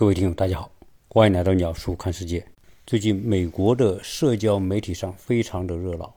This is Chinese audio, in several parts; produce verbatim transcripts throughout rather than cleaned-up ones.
各位听友大家好，欢迎来到鸟叔看世界。最近美国的社交媒体上非常的热闹，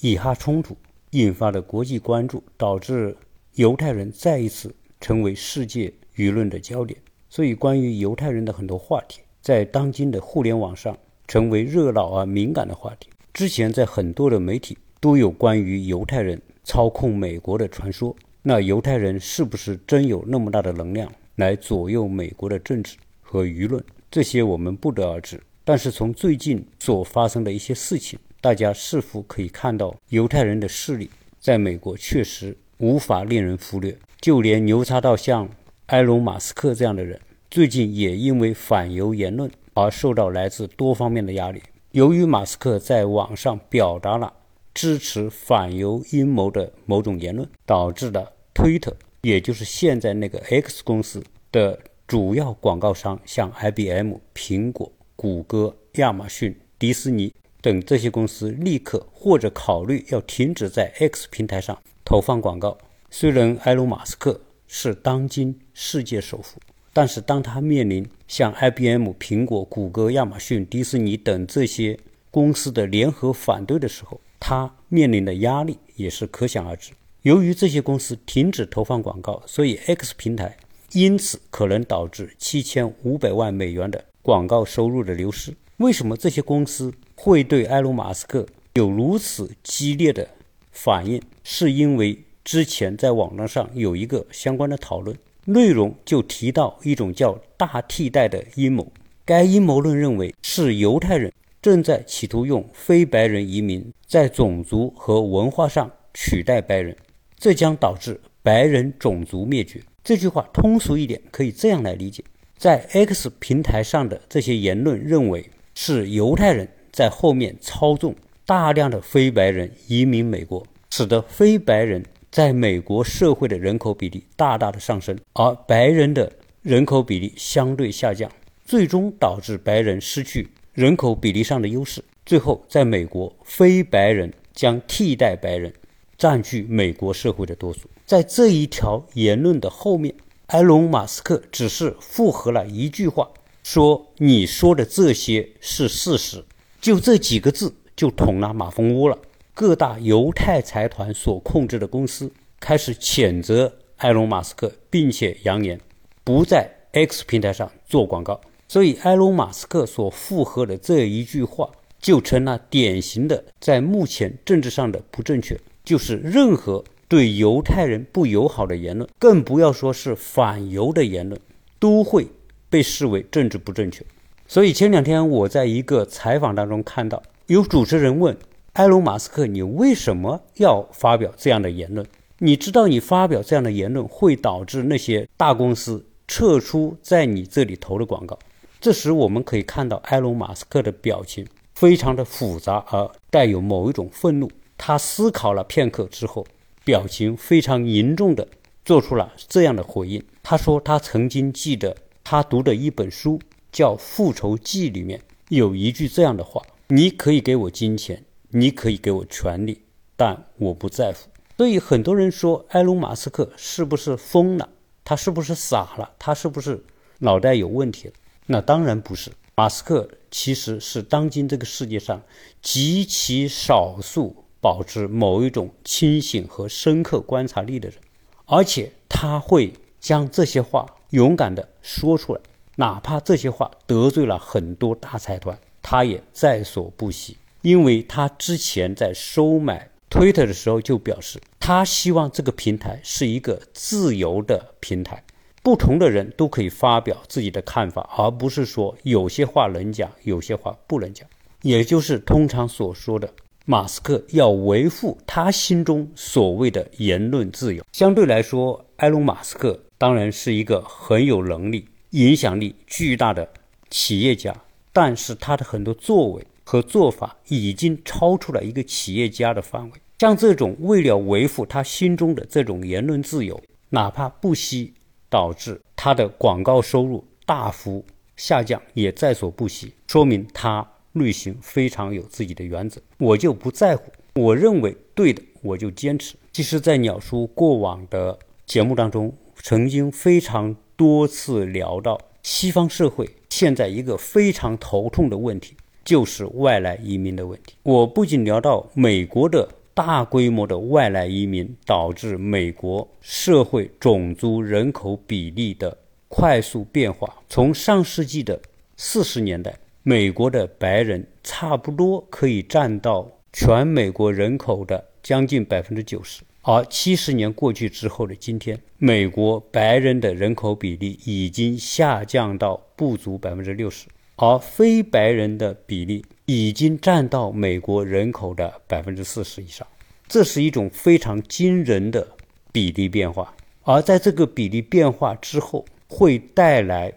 以哈冲突引发的国际关注导致犹太人再一次成为世界舆论的焦点，所以关于犹太人的很多话题在当今的互联网上成为热闹而敏感的话题。之前在很多的媒体都有关于犹太人操控美国的传说，那犹太人是不是真有那么大的能量来左右美国的政治和舆论，这些我们不得而知。但是从最近所发生的一些事情，大家是否可以看到犹太人的势力在美国确实无法令人忽略。就连牛叉到像埃隆·马斯克这样的人，最近也因为反犹言论而受到来自多方面的压力。由于马斯克在网上表达了支持反犹阴谋的某种言论，导致了推特，也就是现在那个 X 公司的主要广告商，像 I B M、苹果、谷歌、亚马逊、迪士尼等这些公司立刻或者考虑要停止在 X 平台上投放广告。虽然埃隆·马斯克是当今世界首富，但是当他面临像 I B M、苹果、谷歌、亚马逊、迪士尼等这些公司的联合反对的时候，他面临的压力也是可想而知。由于这些公司停止投放广告，所以 X 平台因此可能导致七千五百万美元的广告收入的流失。为什么这些公司会对埃隆·马斯克有如此激烈的反应？是因为之前在网络上有一个相关的讨论，内容就提到一种叫大替代的阴谋。该阴谋论认为是犹太人正在企图用非白人移民在种族和文化上取代白人，这将导致白人种族灭绝。这句话通俗一点可以这样来理解，在 X 平台上的这些言论认为是犹太人在后面操纵大量的非白人移民美国，使得非白人在美国社会的人口比例大大的上升，而白人的人口比例相对下降，最终导致白人失去人口比例上的优势。最后在美国，非白人将替代白人，占据美国社会的多数。在这一条言论的后面，埃隆·马斯克只是附和了一句话，说你说的这些是事实，就这几个字就捅了马蜂窝了。各大犹太财团所控制的公司开始谴责埃隆·马斯克，并且扬言不在 X 平台上做广告。所以埃隆·马斯克所附和的这一句话就成了典型的在目前政治上的不正确，就是任何对犹太人不友好的言论，更不要说是反犹的言论，都会被视为政治不正确。所以前两天我在一个采访当中看到，有主持人问埃隆·马斯克，你为什么要发表这样的言论？你知道你发表这样的言论会导致那些大公司撤出在你这里投的广告。这时我们可以看到埃隆·马斯克的表情非常的复杂而带有某一种愤怒，他思考了片刻之后，表情非常凝重地做出了这样的回应。他说他曾经记得他读的一本书叫《复仇记》，里面有一句这样的话，你可以给我金钱，你可以给我权利，但我不在乎。所以很多人说埃隆·马斯克是不是疯了，他是不是傻了，他是不是脑袋有问题了？那当然不是。马斯克其实是当今这个世界上极其少数保持某一种清醒和深刻观察力的人，而且他会将这些话勇敢地说出来，哪怕这些话得罪了很多大财团，他也在所不惜。因为他之前在收买推特的时候就表示，他希望这个平台是一个自由的平台，不同的人都可以发表自己的看法，而不是说有些话能讲，有些话不能讲，也就是通常所说的马斯克要维护他心中所谓的言论自由。相对来说，埃隆·马斯克当然是一个很有能力、影响力巨大的企业家，但是他的很多作为和做法已经超出了一个企业家的范围。像这种为了维护他心中的这种言论自由，哪怕不惜导致他的广告收入大幅下降，也在所不惜，说明他内心非常有自己的原则，我就不在乎，我认为对的我就坚持。其实在鸟叔过往的节目当中曾经非常多次聊到西方社会现在一个非常头痛的问题，就是外来移民的问题。我不仅聊到美国的大规模的外来移民导致美国社会种族人口比例的快速变化，从上世纪的四十年代，美国的白人差不多可以占到全美国人口的将近 百分之九十， 而七十年过去之后的今天，美国白人的人口比例已经下降到不足 百分之六十， 而非白人的比例已经占到美国人口的 百分之四十 以上，这是一种非常惊人的比例变化。而在这个比例变化之后，会带来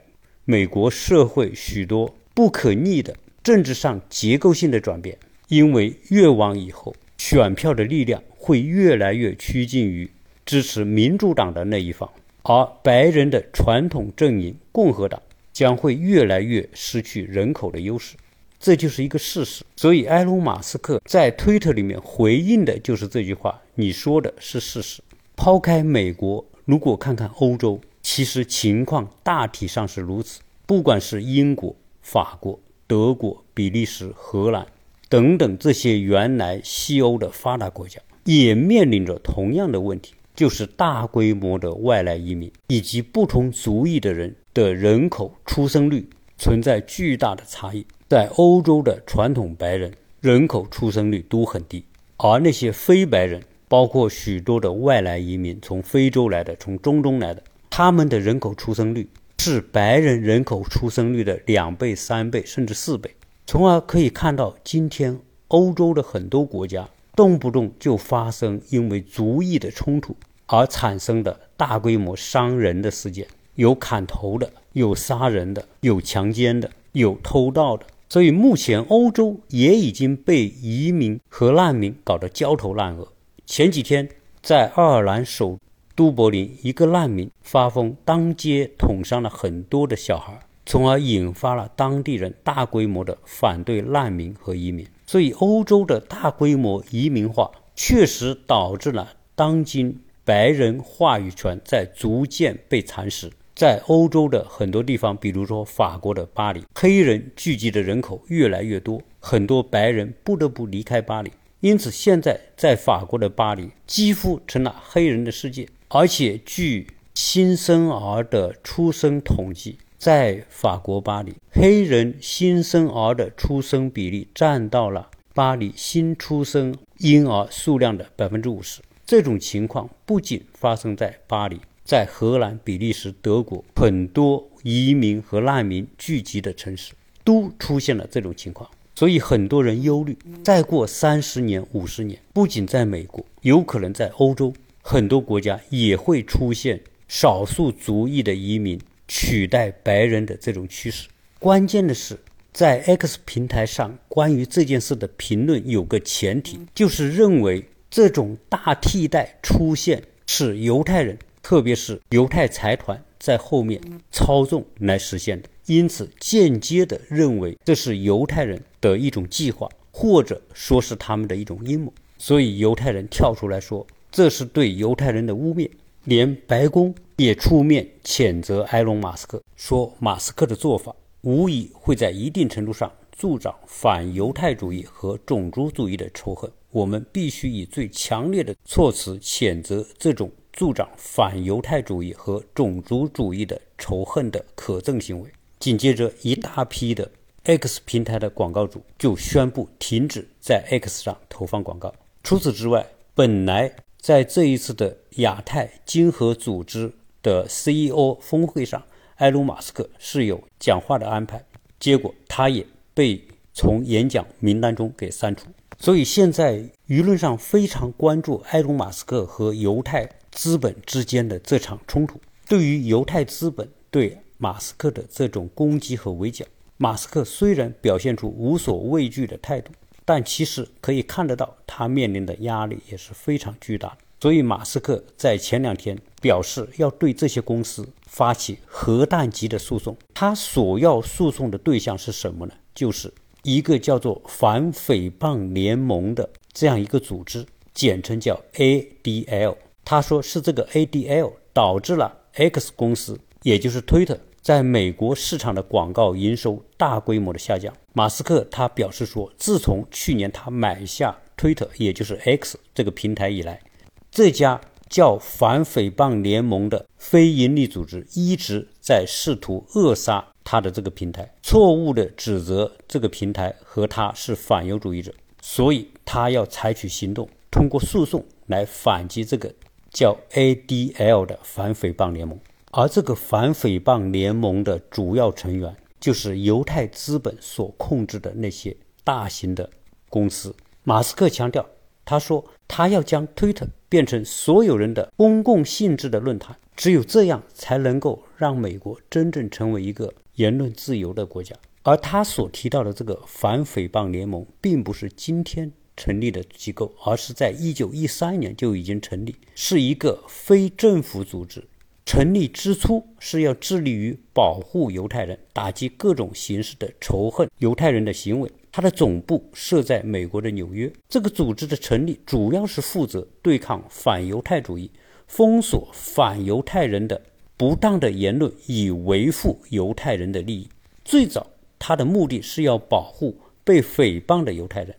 美国社会许多不可逆的政治上结构性的转变，因为越往以后，选票的力量会越来越趋近于支持民主党的那一方，而白人的传统阵营共和党将会越来越失去人口的优势，这就是一个事实。所以埃隆·马斯克在推特里面回应的就是这句话，你说的是事实。抛开美国，如果看看欧洲，其实情况大体上是如此。不管是英国、法国、德国、比利时、荷兰等等这些原来西欧的发达国家，也面临着同样的问题，就是大规模的外来移民以及不同族裔的人的人口出生率存在巨大的差异。在欧洲的传统白人人口出生率都很低，而那些非白人，包括许多的外来移民，从非洲来的，从中东来的，他们的人口出生率是白人人口出生率的两倍、三倍甚至四倍。从而可以看到，今天欧洲的很多国家动不动就发生因为族裔的冲突而产生的大规模伤人的事件，有砍头的，有杀人的，有强奸的，有偷盗的。所以目前欧洲也已经被移民和难民搞得焦头烂额。前几天在爱尔兰首都柏林，一个难民发疯当街捅伤了很多的小孩，从而引发了当地人大规模的反对难民和移民。所以欧洲的大规模移民化确实导致了当今白人话语权在逐渐被蚕食。在欧洲的很多地方，比如说法国的巴黎，黑人聚集的人口越来越多，很多白人不得不离开巴黎，因此现在在法国的巴黎几乎成了黑人的世界。而且据新生儿的出生统计，在法国巴黎，黑人新生儿的出生比例占到了巴黎新出生婴儿数量的 百分之五十。 这种情况不仅发生在巴黎，在荷兰、比利时、德国很多移民和难民聚集的城市都出现了这种情况。所以很多人忧虑，再过三十年、五十年，不仅在美国，有可能在欧洲很多国家也会出现少数族裔的移民取代白人的这种趋势。关键的是，在 X 平台上关于这件事的评论有个前提，就是认为这种大替代出现是犹太人，特别是犹太财团在后面操纵来实现的，因此间接的认为这是犹太人的一种计划，或者说是他们的一种阴谋。所以犹太人跳出来说，这是对犹太人的污蔑。连白宫也出面谴责埃隆·马斯克，说马斯克的做法无疑会在一定程度上助长反犹太主义和种族主义的仇恨，我们必须以最强烈的措辞谴责这种助长反犹太主义和种族主义的仇恨的可憎行为。紧接着，一大批的 X 平台的广告主就宣布停止在 X 上投放广告。除此之外，本来在这一次的亚太经合组织的 C E O 峰会上，埃隆·马斯克是有讲话的安排，结果他也被从演讲名单中给删除。所以现在舆论上非常关注埃隆·马斯克和犹太资本之间的这场冲突。对于犹太资本对马斯克的这种攻击和围剿，马斯克虽然表现出无所畏惧的态度，但其实可以看得到他面临的压力也是非常巨大的。所以马斯克在前两天表示要对这些公司发起核弹级的诉讼。他所要诉讼的对象是什么呢？就是一个叫做反诽谤联盟的这样一个组织，简称叫 A D L。他说是这个 A D L 导致了 X 公司，也就是 Twitter 在美国市场的广告营收大规模的下降。马斯克他表示说，自从去年他买下推特，也就是 X 这个平台以来，这家叫反诽谤联盟的非营利组织一直在试图扼杀他的这个平台，错误的指责这个平台和他是反犹主义者，所以他要采取行动，通过诉讼来反击这个叫 A D L 的反诽谤联盟。而这个反诽谤联盟的主要成员就是犹太资本所控制的那些大型的公司。马斯克强调，他说他要将推特变成所有人的公共性质的论坛，只有这样才能够让美国真正成为一个言论自由的国家。而他所提到的这个反诽谤联盟并不是今天成立的机构，而是在一九一三年就已经成立，是一个非政府组织。成立之初是要致力于保护犹太人，打击各种形式的仇恨犹太人的行为。它的总部设在美国的纽约。这个组织的成立主要是负责对抗反犹太主义，封锁反犹太人的不当的言论，以维护犹太人的利益。最早它的目的是要保护被诽谤的犹太人，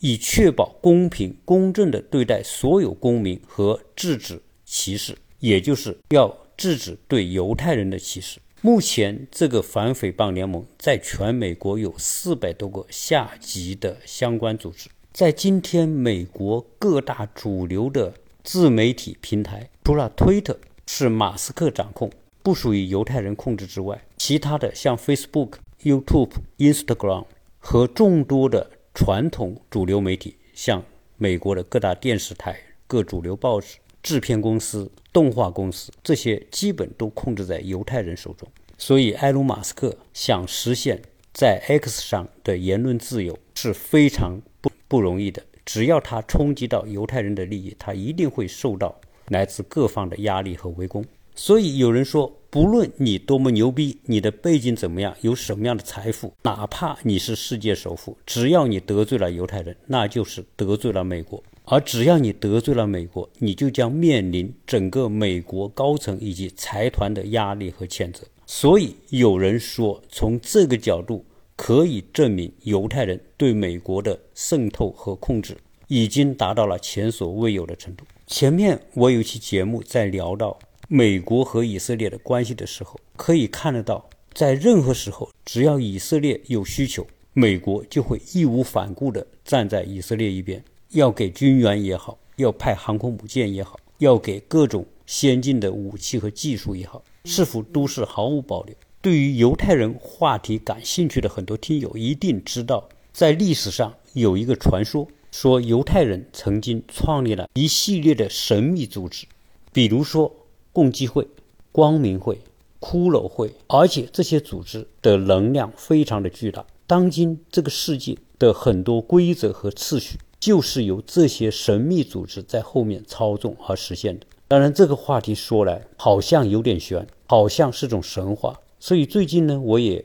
以确保公平公正地对待所有公民和制止歧视，也就是要制止对犹太人的歧视。目前这个反诽谤联盟在全美国有四百多个下级的相关组织。在今天美国各大主流的自媒体平台，除了推特是马斯克掌控，不属于犹太人控制之外，其他的像 Facebook、 YouTube、 Instagram 和众多的传统主流媒体，像美国的各大电视台、各主流报纸、制片公司、动画公司，这些基本都控制在犹太人手中。所以埃隆·马斯克想实现在 X 上的言论自由是非常 不, 不容易的，只要他冲击到犹太人的利益，他一定会受到来自各方的压力和围攻。所以有人说，不论你多么牛逼，你的背景怎么样，有什么样的财富，哪怕你是世界首富，只要你得罪了犹太人，那就是得罪了美国。而只要你得罪了美国，你就将面临整个美国高层以及财团的压力和谴责。所以有人说，从这个角度可以证明犹太人对美国的渗透和控制已经达到了前所未有的程度。前面我有期节目在聊到美国和以色列的关系的时候，可以看得到，在任何时候只要以色列有需求，美国就会义无反顾地站在以色列一边，要给军援也好，要派航空母舰也好，要给各种先进的武器和技术也好，是否都是毫无保留。对于犹太人话题感兴趣的很多听友一定知道，在历史上有一个传说，说犹太人曾经创立了一系列的神秘组织，比如说共济会、光明会、骷髅会，而且这些组织的能量非常的巨大。当今这个世界的很多规则和次序，就是由这些神秘组织在后面操纵而实现的。当然这个话题说来好像有点悬，好像是种神话，所以最近呢，我也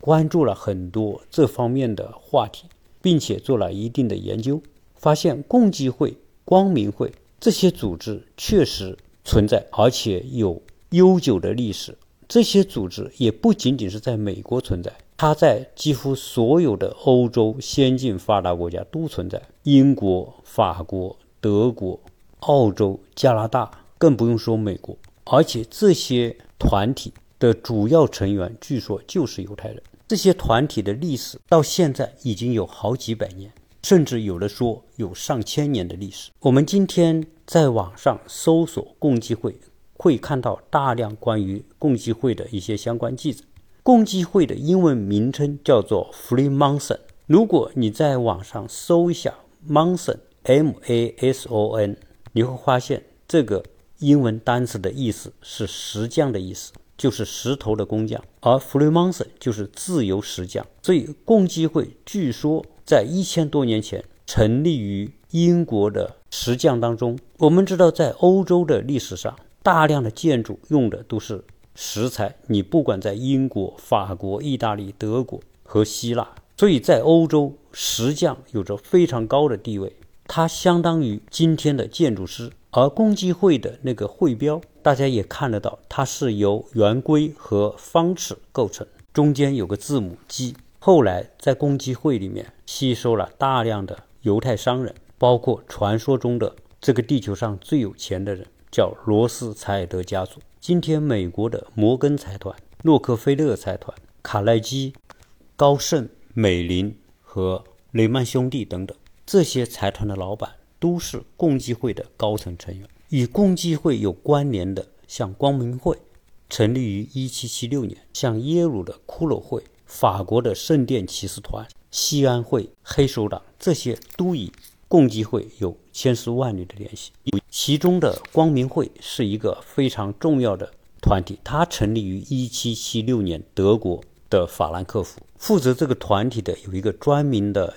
关注了很多这方面的话题，并且做了一定的研究，发现共济会、光明会这些组织确实存在，而且有悠久的历史。这些组织也不仅仅是在美国存在，它在几乎所有的欧洲先进发达国家都存在，英国、法国、德国、澳洲、加拿大，更不用说美国。而且这些团体的主要成员据说就是犹太人。这些团体的历史到现在已经有好几百年，甚至有的说有上千年的历史。我们今天在网上搜索共济会，会看到大量关于共济会的一些相关记载。共济会的英文名称叫做 Freemason。 如果你在网上搜一下 Mason M A S O N， 你会发现这个英文单词的意思是石匠的意思，就是石头的工匠，而 Freemason 就是自由石匠。所以共济会据说在一千多年前成立于英国的石匠当中。我们知道在欧洲的历史上，大量的建筑用的都是石材，你不管在英国、法国、意大利、德国和希腊，所以在欧洲石匠有着非常高的地位，它相当于今天的建筑师。而共济会的那个会标大家也看得到，它是由圆规和方尺构成，中间有个字母 G。 后来在共济会里面吸收了大量的犹太商人，包括传说中的这个地球上最有钱的人，叫罗斯柴尔德家族。今天美国的摩根财团、洛克菲勒财团、卡耐基、高盛、美林和雷曼兄弟等等，这些财团的老板都是共济会的高层成员。与共济会有关联的，像光明会，成立于一七七六年，像耶鲁的骷髅会、法国的圣殿骑士团、西安会、黑手党，这些都以共济会有千丝万缕的联系。其中的光明会是一个非常重要的团体，它成立于一七七六年德国的法兰克福。负责这个团体的有一个专门的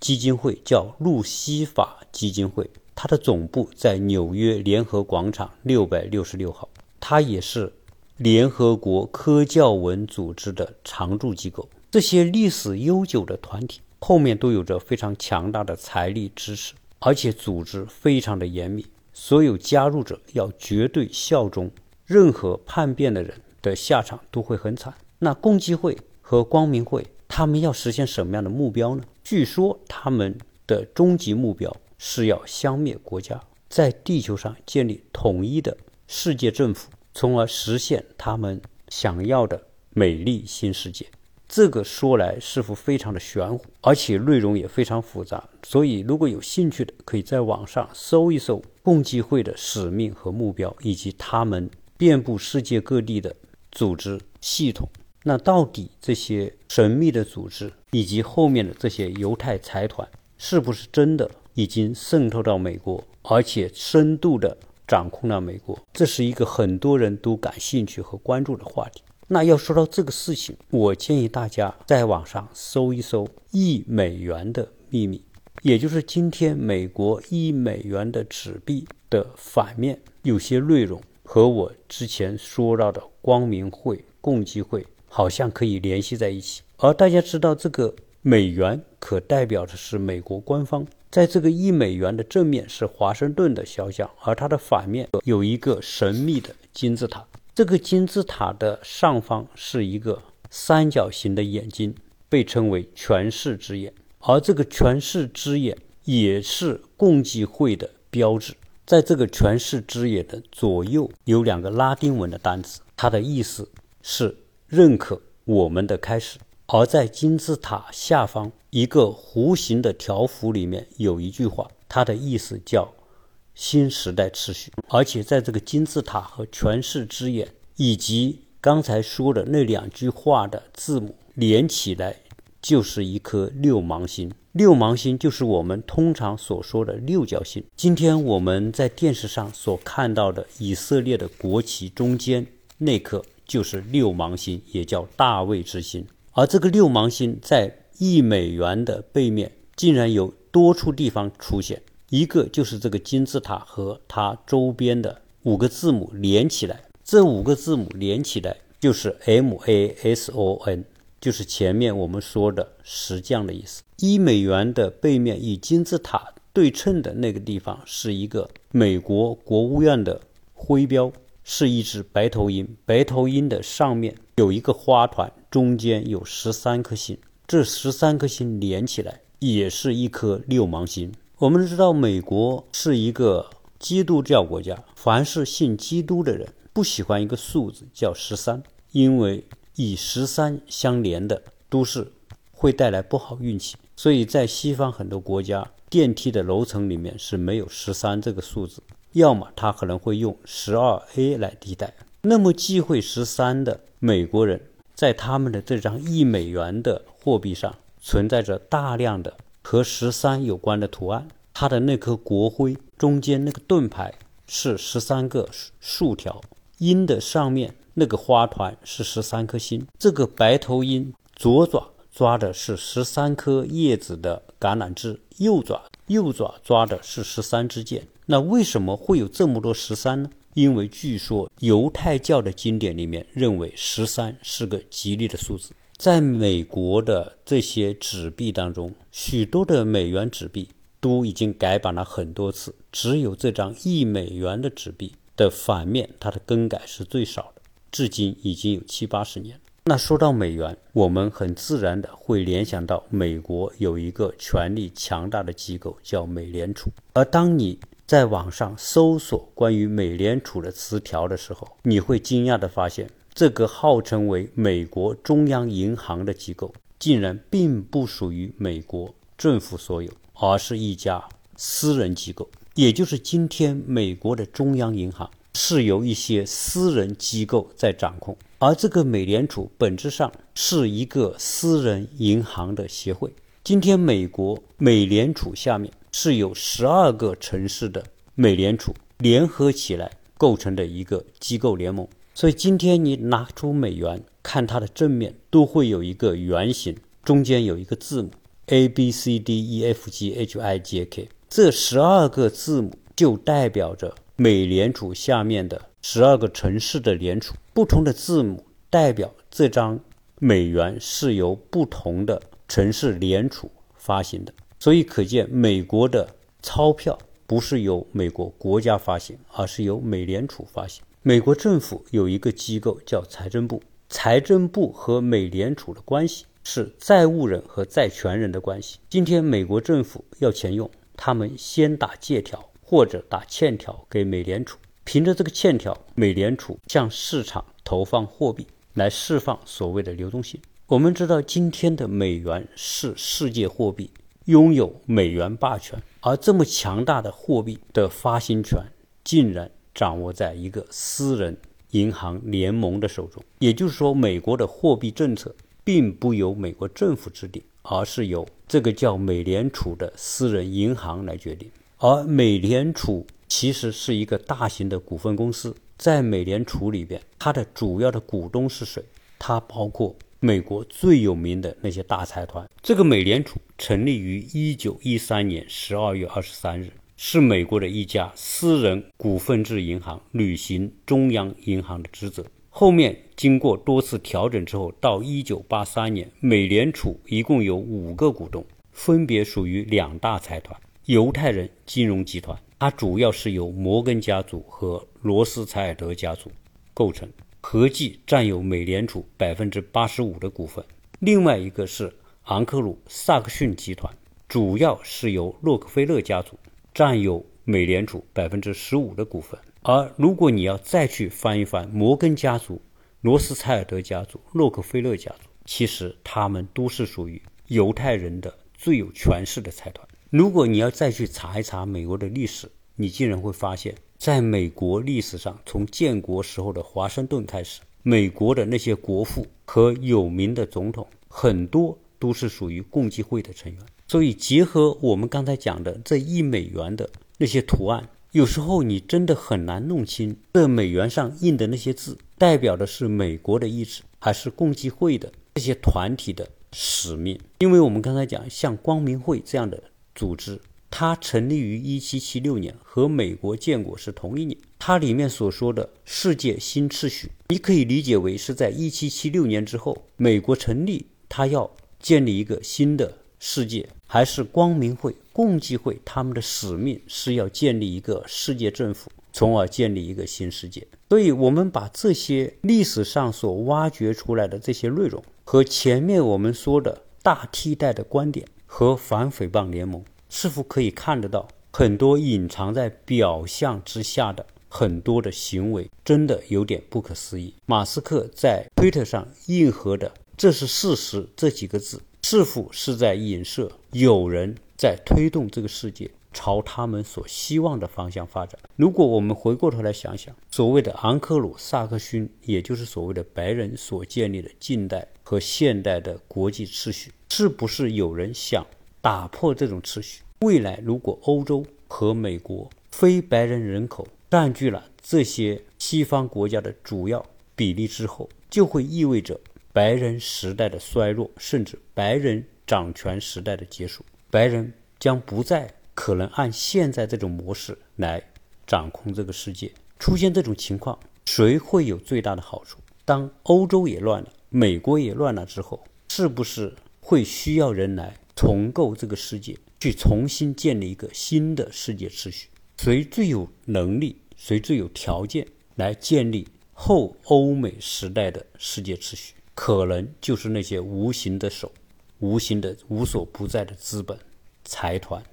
基金会，叫路西法基金会，它的总部在纽约联合广场六百六十六号。它也是联合国科教文组织的常驻机构。这些历史悠久的团体后面都有着非常强大的财力支持，而且组织非常的严密，所有加入者要绝对效忠，任何叛变的人的下场都会很惨。那共济会和光明会他们要实现什么样的目标呢？据说他们的终极目标是要消灭国家，在地球上建立统一的世界政府，从而实现他们想要的美丽新世界。这个说来似乎非常的玄乎，而且内容也非常复杂，所以如果有兴趣的可以在网上搜一搜共济会的使命和目标，以及他们遍布世界各地的组织系统。那到底这些神秘的组织以及后面的这些犹太财团是不是真的已经渗透到美国，而且深度的掌控了美国？这是一个很多人都感兴趣和关注的话题。那要说到这个事情，我建议大家在网上搜一搜一美元的秘密，也就是今天美国一美元的纸币的反面，有些内容和我之前说到的光明会、共济会好像可以联系在一起。而大家知道，这个美元可代表的是美国官方，在这个一美元的正面是华盛顿的肖像，而它的反面有一个神秘的金字塔。这个金字塔的上方是一个三角形的眼睛，被称为权势之眼，而这个权势之眼也是共济会的标志。在这个权势之眼的左右有两个拉丁文的单词，它的意思是认可我们的开始。而在金字塔下方一个弧形的条幅里面有一句话，它的意思叫新时代持续。而且在这个金字塔和权势之眼以及刚才说的那两句话的字母连起来就是一颗六芒星。六芒星就是我们通常所说的六角星。今天我们在电视上所看到的以色列的国旗中间那颗就是六芒星，也叫大卫之星。而这个六芒星在一美元的背面竟然有多处地方出现，一个就是这个金字塔和它周边的五个字母连起来，这五个字母连起来就是 M A S O N， 就是前面我们说的石匠的意思。一美元的背面与金字塔对称的那个地方是一个美国国务院的徽标，是一只白头鹰，白头鹰的上面有一个花团，中间有十三颗星，这十三颗星连起来也是一颗六芒星。我们知道美国是一个基督教国家，凡是信基督的人不喜欢一个数字叫十三，因为以十三相连的都是会带来不好运气，所以在西方很多国家电梯的楼层里面是没有十三这个数字，要么他可能会用 十二A 来替代。那么忌讳十三的美国人在他们的这张一美元的货币上存在着大量的和十三有关的图案，它的那颗国徽中间那个盾牌是十三个竖条，鹰的上面那个花团是十三颗星，这个白头鹰左爪抓的是十三颗叶子的橄榄枝，右爪右爪抓的是十三支箭。那为什么会有这么多十三呢？因为据说犹太教的经典里面认为十三是个吉利的数字。在美国的这些纸币当中，许多的美元纸币都已经改版了很多次，只有这张一美元的纸币的反面，它的更改是最少的，至今已经有七八十年了。那说到美元，我们很自然的会联想到美国有一个权力强大的机构叫美联储，而当你在网上搜索关于美联储的词条的时候，你会惊讶的发现，这个号称为美国中央银行的机构竟然并不属于美国政府所有，而是一家私人机构，也就是今天美国的中央银行是由一些私人机构在掌控，而这个美联储本质上是一个私人银行的协会。今天美国美联储下面是有十二个城市的美联储联合起来构成的一个机构联盟，所以今天你拿出美元看它的正面都会有一个圆形，中间有一个字母 A B C D E F G H I J K， 这十二个字母就代表着美联储下面的十二个城市的联储，不同的字母代表这张美元是由不同的城市联储发行的。所以可见美国的钞票不是由美国国家发行，而是由美联储发行。美国政府有一个机构叫财政部，财政部和美联储的关系是债务人和债权人的关系。今天美国政府要钱用，他们先打借条或者打欠条给美联储，凭着这个欠条，美联储向市场投放货币来释放所谓的流动性。我们知道今天的美元是世界货币，拥有美元霸权，而这么强大的货币的发行权竟然掌握在一个私人银行联盟的手中。也就是说，美国的货币政策并不由美国政府制定，而是由这个叫美联储的私人银行来决定。而美联储其实是一个大型的股份公司，在美联储里边，它的主要的股东是谁？它包括美国最有名的那些大财团。这个美联储成立于一九一三年十二月二十三日，是美国的一家私人股份制银行，履行中央银行的职责。后面经过多次调整之后，到一九八三年，美联储一共有五个股东，分别属于两大财团，犹太人金融集团，它主要是由摩根家族和罗斯柴尔德家族构成，合计占有美联储 百分之八十五 的股份。另外一个是昂克鲁萨克逊集团，主要是由洛克菲勒家族占有美联储 百分之十五 的股份。而如果你要再去翻一翻摩根家族、罗斯柴尔德家族、洛克菲勒家族，其实他们都是属于犹太人的最有权势的财团。如果你要再去查一查美国的历史，你竟然会发现，在美国历史上，从建国时候的华盛顿开始，美国的那些国父和有名的总统，很多都是属于共济会的成员。所以结合我们刚才讲的这一美元的那些图案，有时候你真的很难弄清这美元上印的那些字代表的是美国的意志，还是共济会的这些团体的使命。因为我们刚才讲，像光明会这样的组织，它成立于一七七六年，和美国建国是同一年。它里面所说的世界新秩序，你可以理解为是在一七七六年之后美国成立，它要建立一个新的世界。还是光明会、共济会，他们的使命是要建立一个世界政府，从而建立一个新世界。所以我们把这些历史上所挖掘出来的这些内容，和前面我们说的大替代的观点和反诽谤联盟，是否可以看得到很多隐藏在表象之下的很多的行为，真的有点不可思议。马斯克在推特上硬核的这是事实这几个字，是否是在影射有人在推动这个世界朝他们所希望的方向发展？如果我们回过头来想想，所谓的昂克鲁萨克逊，也就是所谓的白人所建立的近代和现代的国际秩序，是不是有人想打破这种秩序？未来如果欧洲和美国非白人人口占据了这些西方国家的主要比例之后，就会意味着白人时代的衰落，甚至白人掌权时代的结束。白人将不再可能按现在这种模式来掌控这个世界。出现这种情况，谁会有最大的好处？当欧洲也乱了，美国也乱了之后，是不是会需要人来重构这个世界，去重新建立一个新的世界秩序？谁最有能力，随着有条件来建立后欧美时代的世界秩序，可能就是那些无形的手、无形的、无所不在的资本、财团、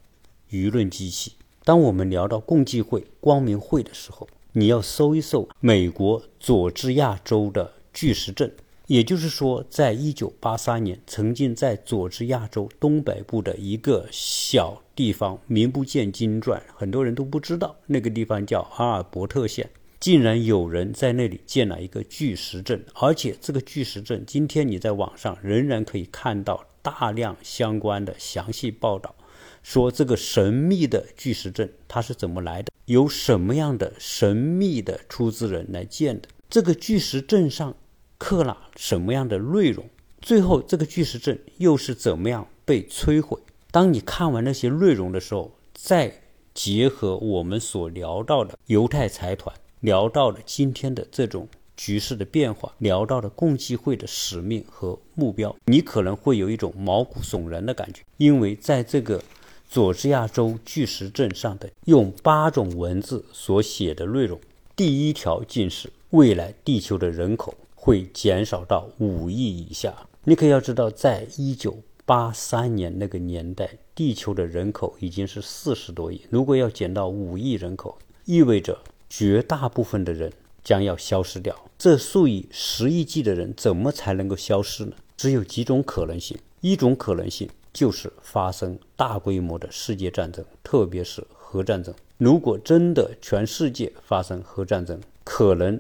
舆论机器。当我们聊到共济会、光明会的时候，你要搜一搜美国佐治亚州的巨石阵，也就是说，在一九八三年，曾经在佐治亚州东北部的一个小地方名不见经传，很多人都不知道，那个地方叫阿尔伯特县，竟然有人在那里建了一个巨石阵，而且这个巨石阵今天你在网上仍然可以看到大量相关的详细报道，说这个神秘的巨石阵它是怎么来的，由什么样的神秘的出资人来建的，这个巨石阵上刻了什么样的内容，最后这个巨石阵又是怎么样被摧毁。当你看完那些内容的时候，再结合我们所聊到的犹太财团，聊到的今天的这种局势的变化，聊到的共济会的使命和目标，你可能会有一种毛骨悚然的感觉。因为在这个佐治亚州巨石阵上的用八种文字所写的内容，第一条竟是未来地球的人口会减少到五亿以下。你可要知道，在一九八三年那个年代，地球的人口已经是四十多亿，如果要减到五亿人口，意味着绝大部分的人将要消失掉。这数以十亿计的人怎么才能够消失呢？只有几种可能性。一种可能性就是发生大规模的世界战争，特别是核战争。如果真的全世界发生核战争，可能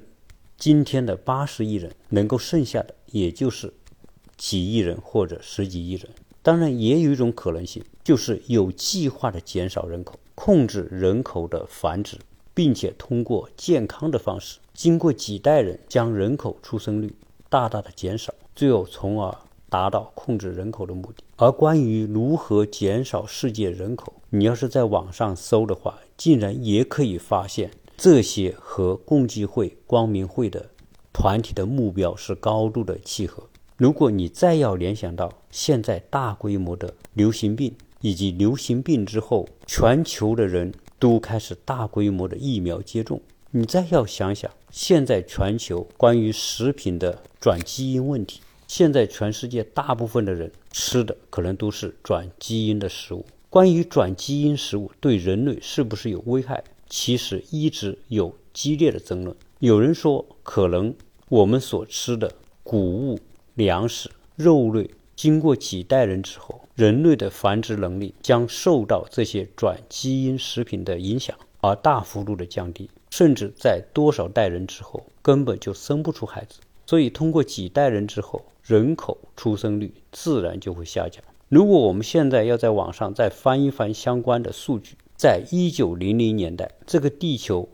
今天的八十亿人能够剩下的也就是几亿人或者十几亿人。当然也有一种可能性，就是有计划的减少人口，控制人口的繁殖，并且通过健康的方式，经过几代人将人口出生率大大的减少，最后从而达到控制人口的目的。而关于如何减少世界人口，你要是在网上搜的话，竟然也可以发现这些和共济会、光明会的团体的目标是高度的契合。如果你再要联想到现在大规模的流行病，以及流行病之后全球的人都开始大规模的疫苗接种，你再要想想现在全球关于食品的转基因问题，现在全世界大部分的人吃的可能都是转基因的食物。关于转基因食物对人类是不是有危害，其实一直有激烈的争论。有人说，可能我们所吃的谷物、粮食、肉类，经过几代人之后，人类的繁殖能力将受到这些转基因食品的影响而大幅度的降低，甚至在多少代人之后根本就生不出孩子。所以通过几代人之后，人口出生率自然就会下降。如果我们现在要在网上再翻一翻相关的数据，在一九零零年代，这个地球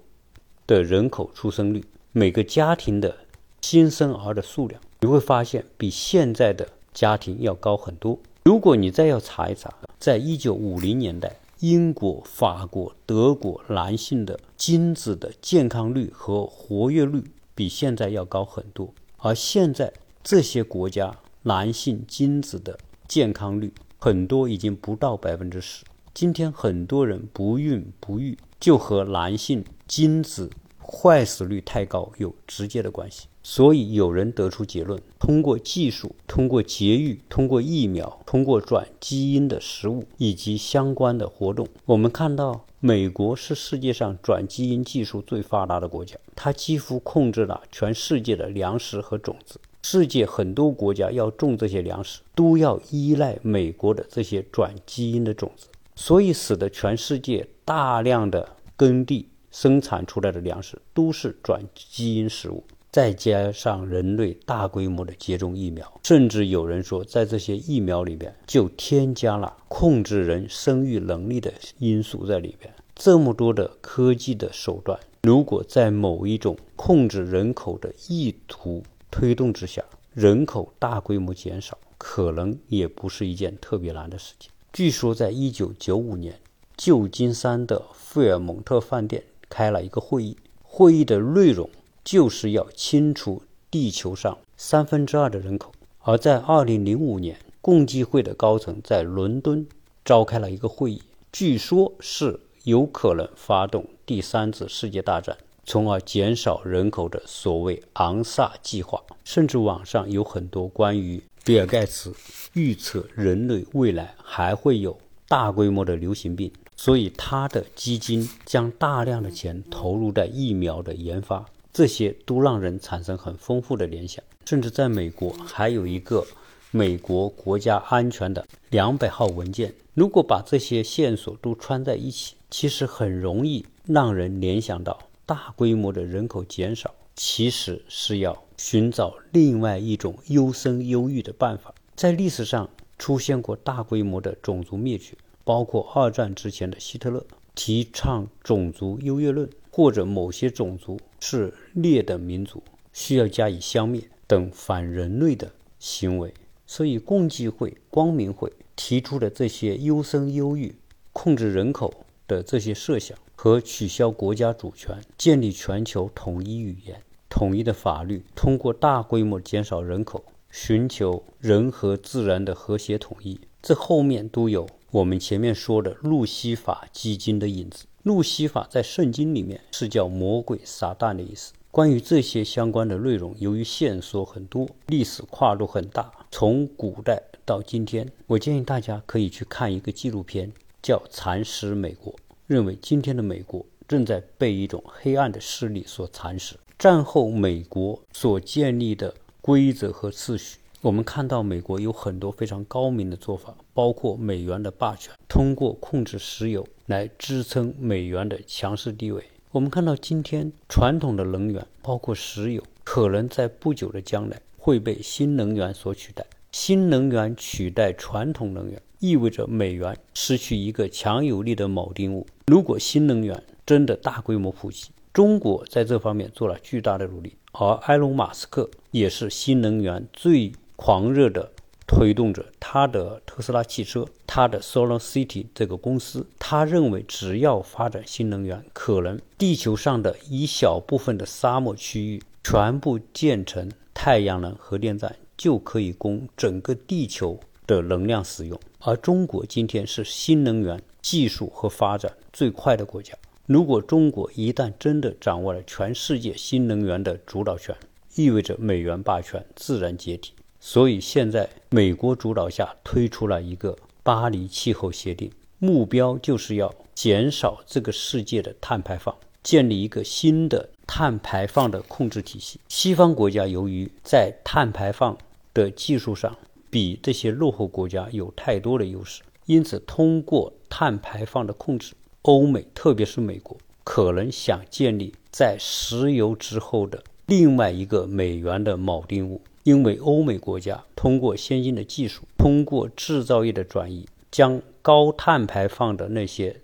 的人口出生率，每个家庭的新生儿的数量，你会发现比现在的家庭要高很多。如果你再要查一查，在一九五零年代，英国、法国、德国男性的精子的健康率和活跃率比现在要高很多，而现在这些国家男性精子的健康率很多已经不到百分之十。今天很多人不孕不育就和男性精子坏死率太高有直接的关系。所以有人得出结论，通过技术、通过节育、通过疫苗、通过转基因的食物以及相关的活动，我们看到美国是世界上转基因技术最发达的国家，它几乎控制了全世界的粮食和种子。世界很多国家要种这些粮食，都要依赖美国的这些转基因的种子，所以使得全世界大量的耕地生产出来的粮食都是转基因食物，再加上人类大规模的接种疫苗，甚至有人说在这些疫苗里面就添加了控制人生育能力的因素在里面。这么多的科技的手段，如果在某一种控制人口的意图推动之下，人口大规模减少可能也不是一件特别难的事情。据说在一九九五年，旧金山的费尔蒙特饭店开了一个会议，会议的内容就是要清除地球上三分之二的人口。而在二零零五年，共济会的高层在伦敦召开了一个会议，据说是有可能发动第三次世界大战，从而减少人口的所谓昂萨计划。甚至网上有很多关于比尔盖茨预测人类未来还会有大规模的流行病，所以他的基金将大量的钱投入在疫苗的研发，这些都让人产生很丰富的联想。甚至在美国还有一个美国国家安全的两百号文件，如果把这些线索都穿在一起，其实很容易让人联想到大规模的人口减少其实是要寻找另外一种优生优育的办法。在历史上出现过大规模的种族灭绝，包括二战之前的希特勒提倡种族优越论，或者某些种族是劣等民族需要加以消灭等反人类的行为。所以共济会、光明会提出的这些优生优育、控制人口的这些设想，和取消国家主权、建立全球统一语言、统一的法律，通过大规模减少人口寻求人和自然的和谐统一，这后面都有我们前面说的路西法基金的影子。路西法在圣经里面是叫魔鬼撒旦的意思。关于这些相关的内容，由于线索很多，历史跨度很大，从古代到今天，我建议大家可以去看一个纪录片叫《蚕食美国》，认为今天的美国正在被一种黑暗的势力所蚕食。战后美国所建立的规则和秩序，我们看到美国有很多非常高明的做法，包括美元的霸权，通过控制石油来支撑美元的强势地位。我们看到今天传统的能源，包括石油，可能在不久的将来会被新能源所取代。新能源取代传统能源，意味着美元失去一个强有力的锚定物。如果新能源真的大规模普及，中国在这方面做了巨大的努力，而埃隆·马斯克也是新能源最狂热的推动者。他的特斯拉汽车，他的 Solar City 这个公司，他认为只要发展新能源，可能地球上的一小部分的沙漠区域全部建成太阳能核电站，就可以供整个地球的能量使用。而中国今天是新能源技术和发展最快的国家，如果中国一旦真的掌握了全世界新能源的主导权，意味着美元霸权自然解体。所以现在美国主导下推出了一个巴黎气候协定，目标就是要减少这个世界的碳排放，建立一个新的碳排放的控制体系。西方国家由于在碳排放的技术上比这些落后国家有太多的优势，因此通过碳排放的控制，欧美特别是美国可能想建立在石油之后的另外一个美元的锚定物。因为欧美国家通过先进的技术，通过制造业的转移，将高碳排放的那些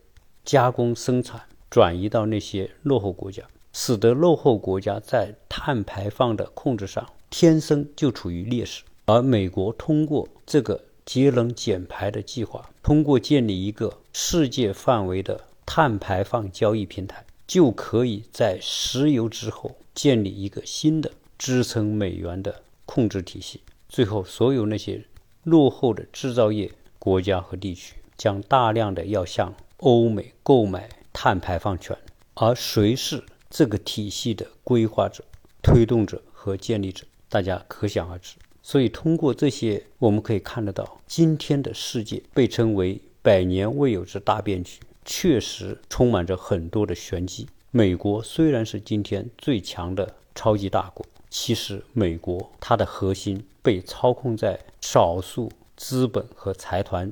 加工生产转移到那些落后国家，使得落后国家在碳排放的控制上天生就处于劣势。而美国通过这个节能减排的计划，通过建立一个世界范围的碳排放交易平台，就可以在石油之后建立一个新的支撑美元的控制体系。最后，所有那些落后的制造业国家和地区将大量的要向欧美购买碳排放权。而谁是这个体系的规划者、推动者和建立者，大家可想而知。所以通过这些，我们可以看得到，今天的世界被称为百年未有之大变局，确实充满着很多的玄机。美国虽然是今天最强的超级大国，其实美国它的核心被操控在少数资本和财团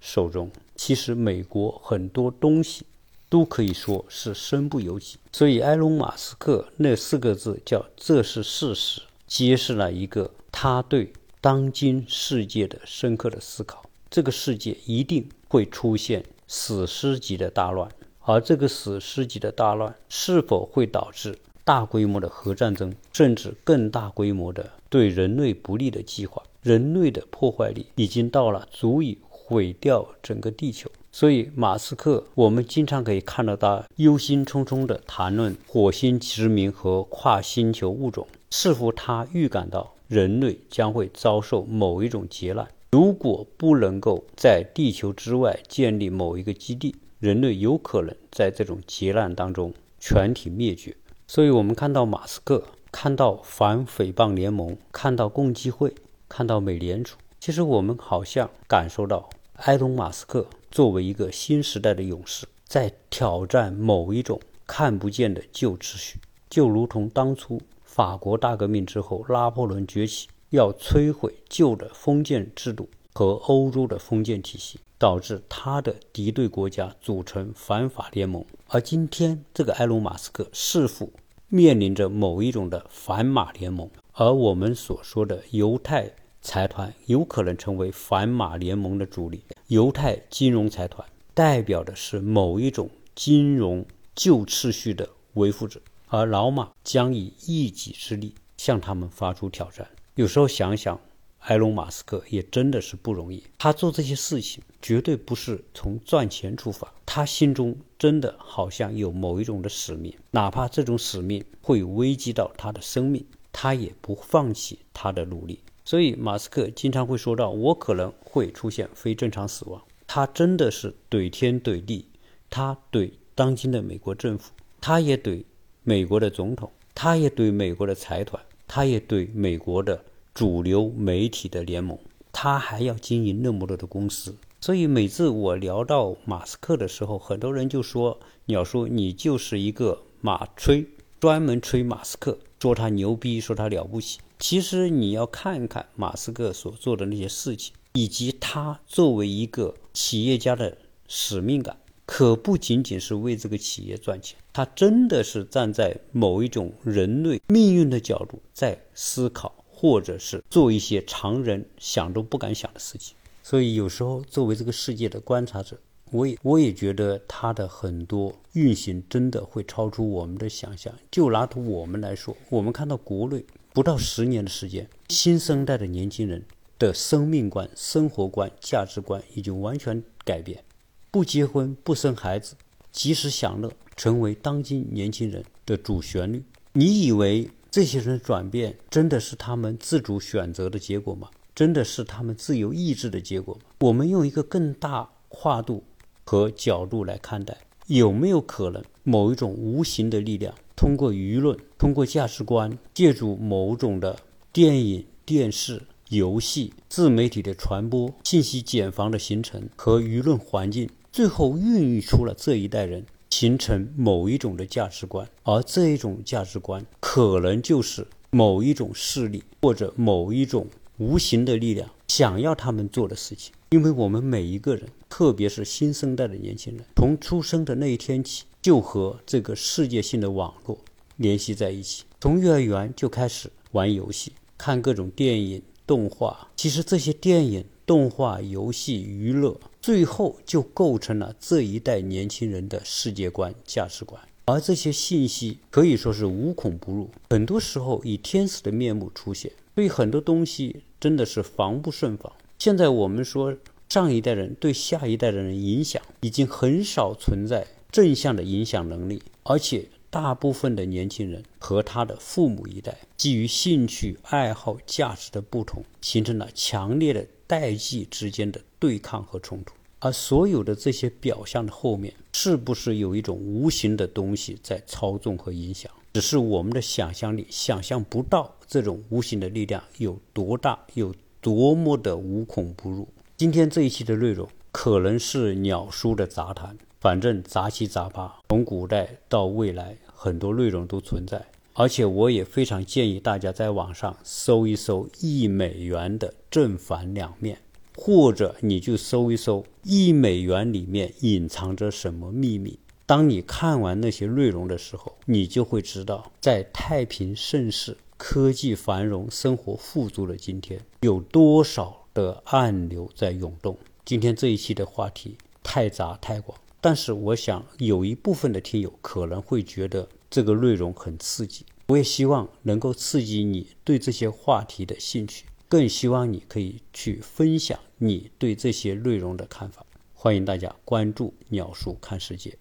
手中。其实美国很多东西都可以说是身不由己。所以埃隆·马斯克那四个字叫“这是事实”，揭示了一个他对当今世界的深刻的思考。这个世界一定会出现史诗级的大乱，而这个史诗级的大乱是否会导致大规模的核战争，甚至更大规模的对人类不利的计划？人类的破坏力已经到了足以毁掉整个地球。所以马斯克，我们经常可以看到他忧心忡忡地谈论火星殖民和跨星球物种，似乎他预感到人类将会遭受某一种劫难。如果不能够在地球之外建立某一个基地，人类有可能在这种劫难当中全体灭绝。所以我们看到马斯克，看到反诽谤联盟，看到共济会，看到美联储，其实我们好像感受到埃隆·马斯克作为一个新时代的勇士，在挑战某一种看不见的旧秩序，就如同当初法国大革命之后拿破仑崛起要摧毁旧的封建制度和欧洲的封建体系，导致他的敌对国家组成反法联盟。而今天这个埃隆·马斯克是否面临着某一种的反马联盟，而我们所说的犹太财团有可能成为反马联盟的主力。犹太金融财团代表的是某一种金融旧秩序的维护者，而老马将以一己之力向他们发出挑战。有时候想想，埃隆·马斯克也真的是不容易，他做这些事情绝对不是从赚钱出发，他心中真的好像有某一种的使命，哪怕这种使命会危及到他的生命，他也不放弃他的努力。所以马斯克经常会说到，我可能会出现非正常死亡。他真的是怼天怼地，他怼当今的美国政府，他也怼美国的总统，他也怼美国的财团，他也怼美国的主流媒体的联盟，他还要经营那么多的公司。所以每次我聊到马斯克的时候，很多人就说，鸟叔你就是一个马吹，专门吹马斯克，说他牛逼，说他了不起。其实你要看看马斯克所做的那些事情，以及他作为一个企业家的使命感，可不仅仅是为这个企业赚钱，他真的是站在某一种人类命运的角度在思考，或者是做一些常人想都不敢想的事情。所以有时候作为这个世界的观察者，我也我也觉得他的很多运行真的会超出我们的想象。就拿出我们来说，我们看到国内不到十年的时间，新生代的年轻人的生命观、生活观、价值观已经完全改变，不结婚、不生孩子、及时享乐成为当今年轻人的主旋律。你以为这些人的转变真的是他们自主选择的结果吗？真的是他们自由意志的结果吗？我们用一个更大跨度和角度来看待，有没有可能某一种无形的力量通过舆论、通过价值观，借助某种的电影、电视、游戏、自媒体的传播、信息茧房的形成和舆论环境，最后孕育出了这一代人形成某一种的价值观，而这一种价值观可能就是某一种势力或者某一种无形的力量想要他们做的事情。因为我们每一个人，特别是新生代的年轻人，从出生的那一天起就和这个世界性的网络联系在一起，从幼儿园就开始玩游戏，看各种电影动画。其实这些电影、动画、游戏、娱乐最后就构成了这一代年轻人的世界观、价值观。而这些信息可以说是无孔不入，很多时候以天使的面目出现，对很多东西真的是防不胜防。现在我们说上一代人对下一代人的影响已经很少存在正向的影响能力，而且大部分的年轻人和他的父母一代基于兴趣、爱好、价值的不同，形成了强烈的代际之间的对抗和冲突。而所有的这些表象的后面，是不是有一种无形的东西在操纵和影响？只是我们的想象力想象不到这种无形的力量有多大，有多么的无孔不入。今天这一期的内容可能是鸟叔的杂谈，反正杂七杂八，从古代到未来，很多内容都存在。而且我也非常建议大家在网上搜一搜一美元的正反两面，或者你就搜一搜一美元里面隐藏着什么秘密。当你看完那些内容的时候，你就会知道，在太平盛世、科技繁荣、生活富足的今天，有多少的暗流在涌动。今天这一期的话题太杂太广，但是我想有一部分的听友可能会觉得这个内容很刺激，我也希望能够刺激你对这些话题的兴趣，更希望你可以去分享你对这些内容的看法。欢迎大家关注鸟叔看世界。